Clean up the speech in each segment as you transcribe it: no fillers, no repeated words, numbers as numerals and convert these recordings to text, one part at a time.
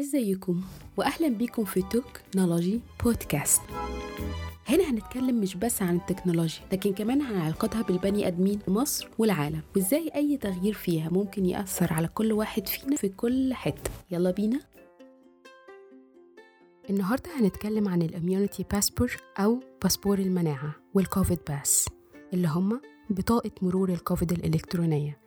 ازيكم واهلا بيكم في تكنولوجي بودكاست. هنا هنتكلم مش بس عن التكنولوجيا لكن كمان عن علاقتها بالبني ادمين في مصر والعالم، وازاي اي تغيير فيها ممكن يأثر على كل واحد فينا في كل حتة. يلا بينا. النهارده هنتكلم عن الاميونيتي باسبور او باسبور المناعة والكوفيد باس، اللي هما بطاقة مرور الكوفيد الالكترونية.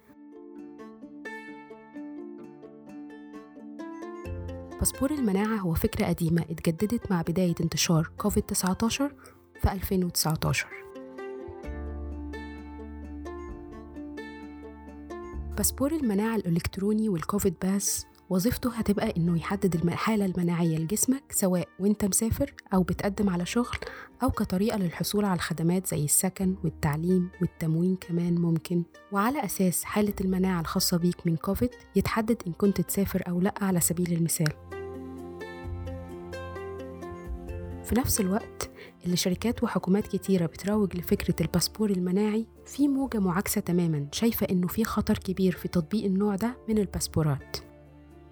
باسبور المناعة هو فكرة قديمة اتجددت مع بداية انتشار كوفيد-19 في 2019. باسبور المناعة الإلكتروني والكوفيد باس وظيفته هتبقى إنه يحدد الحالة المناعية لجسمك، سواء وإنت مسافر أو بتقدم على شغل أو كطريقة للحصول على الخدمات زي السكن والتعليم والتموين كمان ممكن. وعلى أساس حالة المناعة الخاصة بيك من كوفيد يتحدد إن كنت تسافر أو لأ على سبيل المثال. في نفس الوقت اللي شركات وحكومات كتيرة بتروج لفكرة الباسبور المناعي، في موجة معاكسة تماماً شايفة إنه في خطر كبير في تطبيق النوع ده من الباسبورات.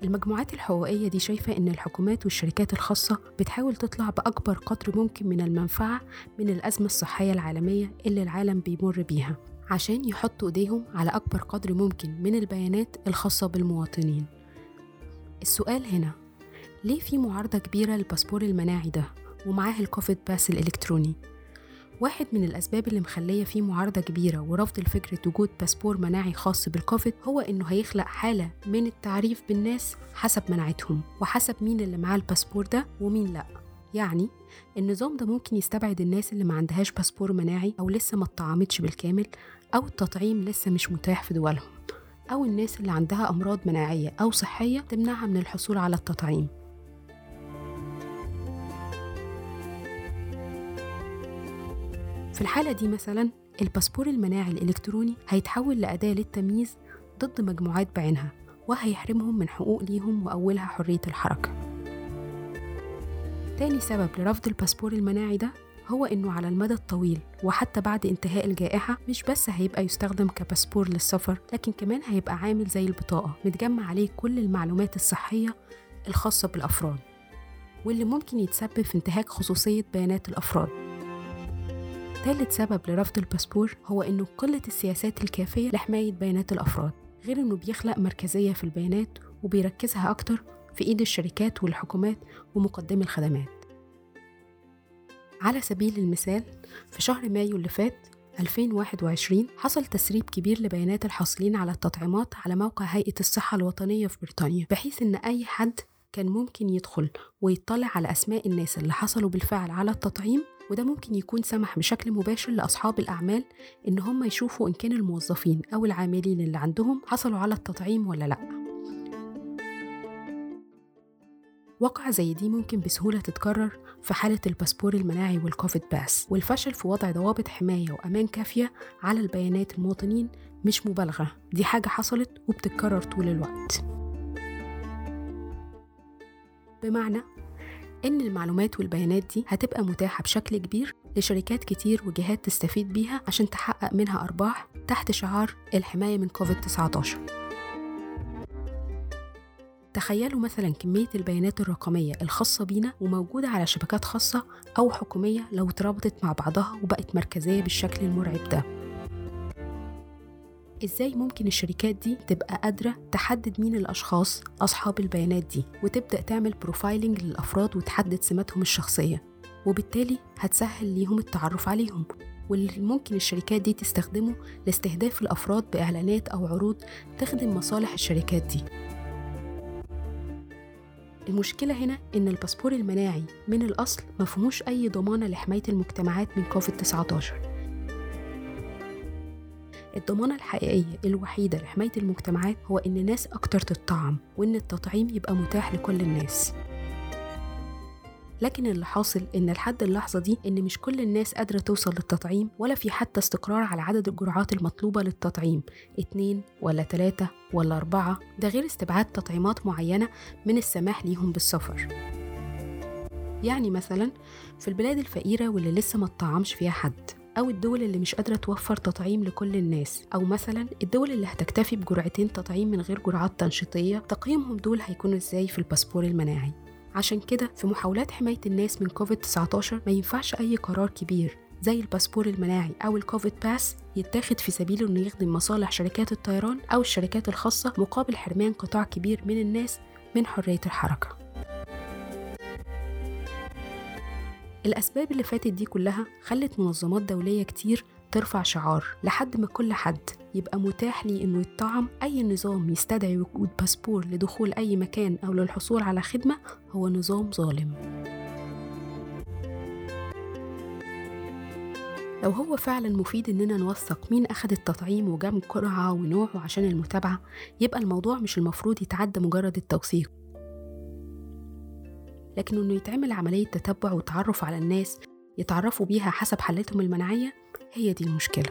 المجموعات الحقوقية دي شايفة إن الحكومات والشركات الخاصة بتحاول تطلع بأكبر قدر ممكن من المنفعة من الأزمة الصحية العالمية اللي العالم بيمر بيها، عشان يحطوا إيديهم على أكبر قدر ممكن من البيانات الخاصة بالمواطنين. السؤال هنا، ليه في معارضة كبيرة للباسبور المناعي ده ومعاه الكوفيد باس الإلكتروني؟ واحد من الأسباب اللي مخلية فيه معارضة كبيرة ورفض الفكرة وجود باسبور مناعي خاص بالكوفيد هو إنه هيخلق حالة من التعريف بالناس حسب مناعتهم وحسب مين اللي معاه الباسبور ده ومين لأ. يعني النظام ده ممكن يستبعد الناس اللي ما عندهاش باسبور مناعي أو لسه ما اتطعمتش بالكامل، أو التطعيم لسه مش متاح في دولهم، أو الناس اللي عندها أمراض مناعية أو صحية تمنعها من الحصول على التطعيم. في الحالة دي مثلاً الباسبور المناعي الإلكتروني هيتحول لأداة للتمييز ضد مجموعات بعينها، وهيحرمهم من حقوق ليهم وأولها حرية الحركة. تاني سبب لرفض الباسبور المناعي ده هو إنه على المدى الطويل وحتى بعد انتهاء الجائحة مش بس هيبقى يستخدم كباسبور للسفر، لكن كمان هيبقى عامل زي البطاقة متجمع عليه كل المعلومات الصحية الخاصة بالأفراد، واللي ممكن يتسبب في انتهاك خصوصية بيانات الأفراد. ثالث سبب لرفض الباسبور هو إنه قلة السياسات الكافية لحماية بيانات الأفراد، غير إنه بيخلق مركزية في البيانات وبيركزها أكتر في إيد الشركات والحكومات ومقدمي الخدمات. على سبيل المثال في شهر مايو اللي فات 2021 حصل تسريب كبير لبيانات الحاصلين على التطعيمات على موقع هيئة الصحة الوطنية في بريطانيا، بحيث إن أي حد كان ممكن يدخل ويطلع على أسماء الناس اللي حصلوا بالفعل على التطعيم، وده ممكن يكون سمح بشكل مباشر لأصحاب الأعمال إن هم يشوفوا إن كان الموظفين أو العاملين اللي عندهم حصلوا على التطعيم ولا لأ. وقعة زي دي ممكن بسهولة تتكرر في حالة الباسبور المناعي والكوفيد باس، والفشل في وضع ضوابط حماية وأمان كافية على البيانات المواطنين مش مبالغة، دي حاجة حصلت وبتتكرر طول الوقت. بمعنى إن المعلومات والبيانات دي هتبقى متاحة بشكل كبير لشركات كتير وجهات تستفيد بيها عشان تحقق منها أرباح تحت شعار الحماية من كوفيد-19. تخيلوا مثلا كمية البيانات الرقمية الخاصة بينا وموجودة على شبكات خاصة أو حكومية لو اتربطت مع بعضها وبقت مركزية بالشكل المرعب ده. إزاي ممكن الشركات دي تبقى قادرة تحدد مين الأشخاص أصحاب البيانات دي وتبدأ تعمل بروفايلينج للأفراد وتحدد سماتهم الشخصية، وبالتالي هتسهل ليهم التعرف عليهم، واللي ممكن الشركات دي تستخدمه لاستهداف الأفراد بإعلانات أو عروض تخدم مصالح الشركات دي. المشكلة هنا إن الباسبور المناعي من الأصل مفهوش أي ضمانة لحماية المجتمعات من كوفيد-19. الضمانة الحقيقية الوحيدة لحماية المجتمعات هو إن ناس أكتر تتطعم وإن التطعيم يبقى متاح لكل الناس. لكن اللي حاصل إن لحد اللحظة دي إن مش كل الناس قادرة توصل للتطعيم، ولا في حتى استقرار على عدد الجرعات المطلوبة للتطعيم 2 ولا 3 ولا 4، ده غير استبعاد تطعيمات معينة من السماح ليهم بالسفر. يعني مثلا في البلاد الفقيرة واللي لسه ما اتطعمش فيها حد أو الدول اللي مش قادرة توفر تطعيم لكل الناس، أو مثلا الدول اللي هتكتفي بجرعتين تطعيم من غير جرعات تنشيطية، تقييمهم دول هيكونوا إزاي في الباسبور المناعي؟ عشان كده في محاولات حماية الناس من كوفيد-19 ما ينفعش أي قرار كبير زي الباسبور المناعي أو الكوفيد باس يتاخد في سبيله إنه يخدم مصالح شركات الطيران أو الشركات الخاصة مقابل حرمان قطاع كبير من الناس من حرية الحركة. الأسباب اللي فاتت دي كلها خلت منظمات دولية كتير ترفع شعار لحد ما كل حد يبقى متاح لي إنه يتطعم. أي نظام يستدعي وجود باسبور لدخول أي مكان أو للحصول على خدمة هو نظام ظالم. لو هو فعلا مفيد إننا نوثق مين أخذ التطعيم وكم جرعة ونوعه عشان المتابعة، يبقى الموضوع مش المفروض يتعدى مجرد التوثيق، لكن إنه يتعمل عملية تتبع وتعرف على الناس يتعرفوا بيها حسب حالتهم المناعية. هي دي المشكلة.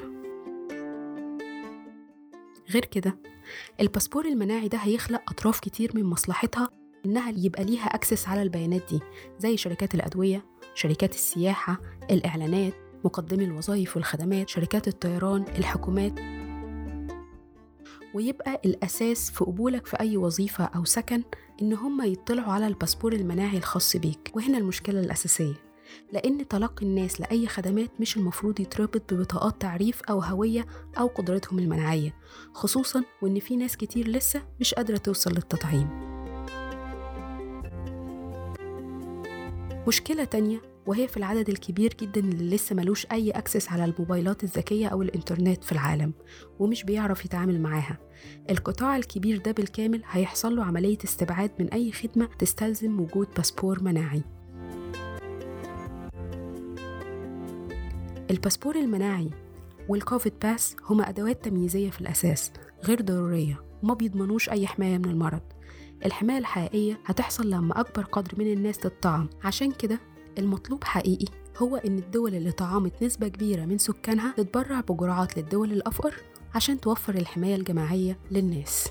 غير كده الباسبور المناعي ده هيخلق أطراف كتير من مصلحتها إنها يبقى ليها أكسس على البيانات دي، زي شركات الأدوية، شركات السياحة، الإعلانات، مقدمي الوظائف والخدمات، شركات الطيران، الحكومات، ويبقى الأساس في قبولك في أي وظيفة أو سكن إن هم يطلعوا على الباسبور المناعي الخاص بيك. وهنا المشكلة الأساسية، لأن تلقي الناس لأي خدمات مش المفروض يتربط ببطاقات تعريف أو هوية أو قدرتهم المناعية، خصوصاً وإن في ناس كتير لسه مش قادرة توصل للتطعيم. مشكلة تانية وهي في العدد الكبير جداً اللي لسه ملوش أي أكسس على الموبايلات الذكية أو الإنترنت في العالم ومش بيعرف يتعامل معاها. القطاع الكبير ده بالكامل هيحصل له عملية استبعاد من أي خدمة تستلزم وجود باسبور مناعي. الباسبور المناعي والكوفيد باس هما أدوات تمييزية في الأساس غير ضرورية وما بيضمنوش أي حماية من المرض. الحماية الحقيقية هتحصل لما أكبر قدر من الناس تتطعم. عشان كده المطلوب حقيقي هو إن الدول اللي طعمت نسبة كبيرة من سكانها تتبرع بجرعات للدول الأفقر عشان توفر الحماية الجماعية للناس.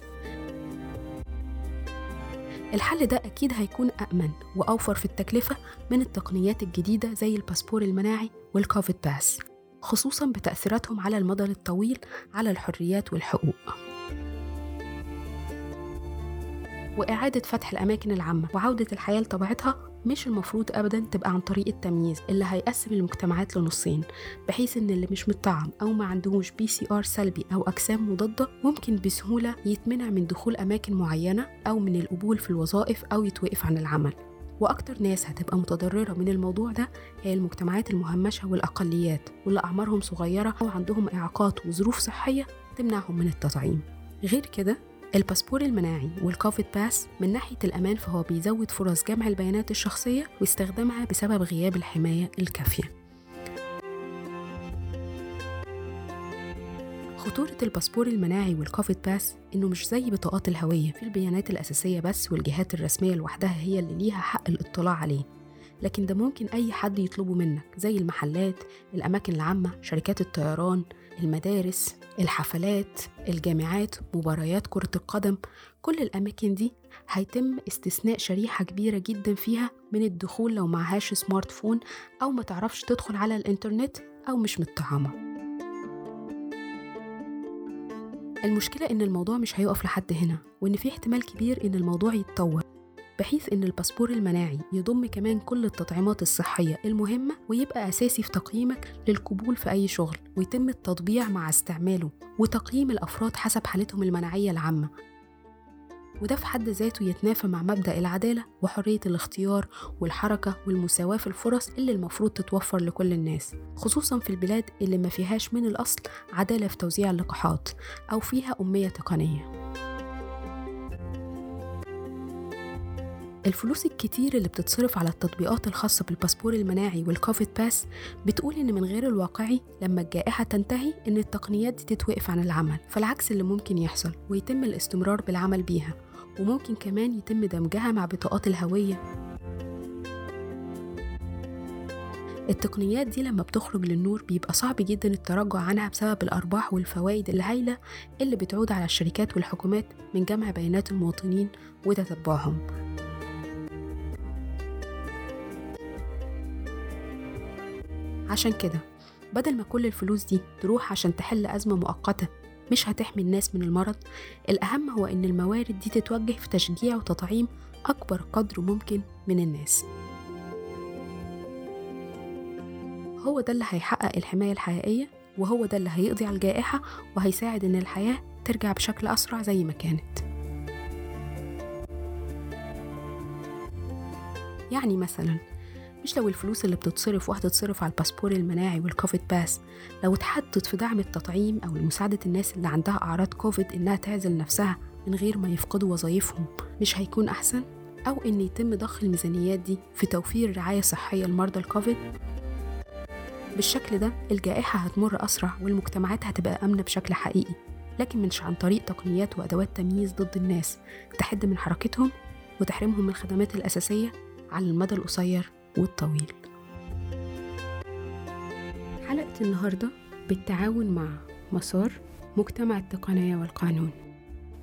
الحل ده أكيد هيكون أأمن وأوفر في التكلفة من التقنيات الجديدة زي الباسبور المناعي والكوفيد باس، خصوصاً بتأثيراتهم على المدى الطويل على الحريات والحقوق. وإعادة فتح الأماكن العامة وعودة الحياة لطبيعتها مش المفروض أبداً تبقى عن طريق التمييز اللي هيقسم المجتمعات لنصين، بحيث إن اللي مش متطعم أو ما عندهوش PCR سلبي أو أجسام مضادة ممكن بسهولة يتمنع من دخول أماكن معينة أو من القبول في الوظائف أو يتوقف عن العمل. وأكتر ناس هتبقى متضررة من الموضوع ده هي المجتمعات المهمشة والأقليات واللي أعمارهم صغيرة أو عندهم إعاقات وظروف صحية تمنعهم من التطعيم. غير كده الباسبور المناعي والكوفيد باس من ناحية الأمان فهو بيزود فرص جمع البيانات الشخصية واستخدامها بسبب غياب الحماية الكافية. خطورة الباسبور المناعي والكوفيد باس إنه مش زي بطاقات الهوية في البيانات الأساسية بس والجهات الرسمية لوحدها هي اللي ليها حق الاطلاع عليه، لكن ده ممكن أي حد يطلبه منك زي المحلات، الأماكن العامة، شركات الطيران، المدارس، الحفلات، الجامعات، مباريات كرة القدم. كل الأماكن دي هيتم استثناء شريحة كبيرة جدا فيها من الدخول لو معهاش سمارت فون أو ما تعرفش تدخل على الإنترنت أو مش متطعمة. المشكلة إن الموضوع مش هيقف لحد هنا، وإن في احتمال كبير إن الموضوع يتطور بحيث إن الباسبور المناعي يضم كمان كل التطعيمات الصحية المهمة ويبقى أساسي في تقييمك للقبول في أي شغل، ويتم التطبيع مع استعماله وتقييم الأفراد حسب حالتهم المناعية العامة. وده في حد ذاته يتنافى مع مبدأ العدالة وحرية الاختيار والحركة والمساواة في الفرص اللي المفروض تتوفر لكل الناس، خصوصاً في البلاد اللي ما فيهاش من الأصل عدالة في توزيع اللقاحات أو فيها أمية تقنية. الفلوس الكتير اللي بتتصرف على التطبيقات الخاصة بالباسبور المناعي والكوفيد باس بتقول إن من غير الواقعي لما الجائحة تنتهي إن التقنيات دي تتوقف عن العمل، فالعكس اللي ممكن يحصل ويتم الاستمرار بالعمل بيها، وممكن كمان يتم دمجها مع بطاقات الهوية. التقنيات دي لما بتخرج للنور بيبقى صعب جدا التراجع عنها بسبب الأرباح والفوائد الهائلة اللي بتعود على الشركات والحكومات من جمع بيانات المواطنين وتتبعهم. عشان كده بدل ما كل الفلوس دي تروح عشان تحل أزمة مؤقتة مش هتحمي الناس من المرض، الأهم هو إن الموارد دي تتوجه في تشجيع وتطعيم أكبر قدر ممكن من الناس. هو ده اللي هيحقق الحماية الحقيقية، وهو ده اللي هيقضي على الجائحة وهيساعد إن الحياة ترجع بشكل أسرع زي ما كانت. يعني مثلا مش لو الفلوس اللي بتتصرف وهتتصرف على الباسبور المناعي والكوفيد باس لو اتحطت في دعم التطعيم أو لمساعدة الناس اللي عندها أعراض كوفيد إنها تعزل نفسها من غير ما يفقدوا وظائفهم، مش هيكون أحسن؟ أو إن يتم ضخ الميزانيات دي في توفير رعاية صحية لمرضى الكوفيد؟ بالشكل ده الجائحة هتمر أسرع والمجتمعات هتبقى أمنة بشكل حقيقي، لكن مش عن طريق تقنيات وأدوات تمييز ضد الناس تحد من حركتهم وتحرمهم من الخدمات الأساسية على المدى القصير والطويل. حلقة النهاردة بالتعاون مع مسار مجتمع التقنية والقانون.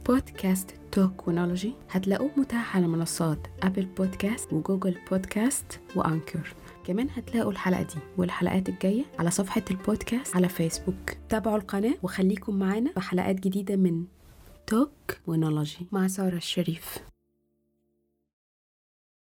بودكاست توكنولوجي هتلاقوه متاح على منصات أبل بودكاست وجوجل بودكاست وأنكر. كمان هتلاقوا الحلقة دي والحلقات الجاية على صفحة البودكاست على فيسبوك. تابعوا القناة وخليكم معنا بحلقات جديدة من توكنولوجي مع سارة الشريف.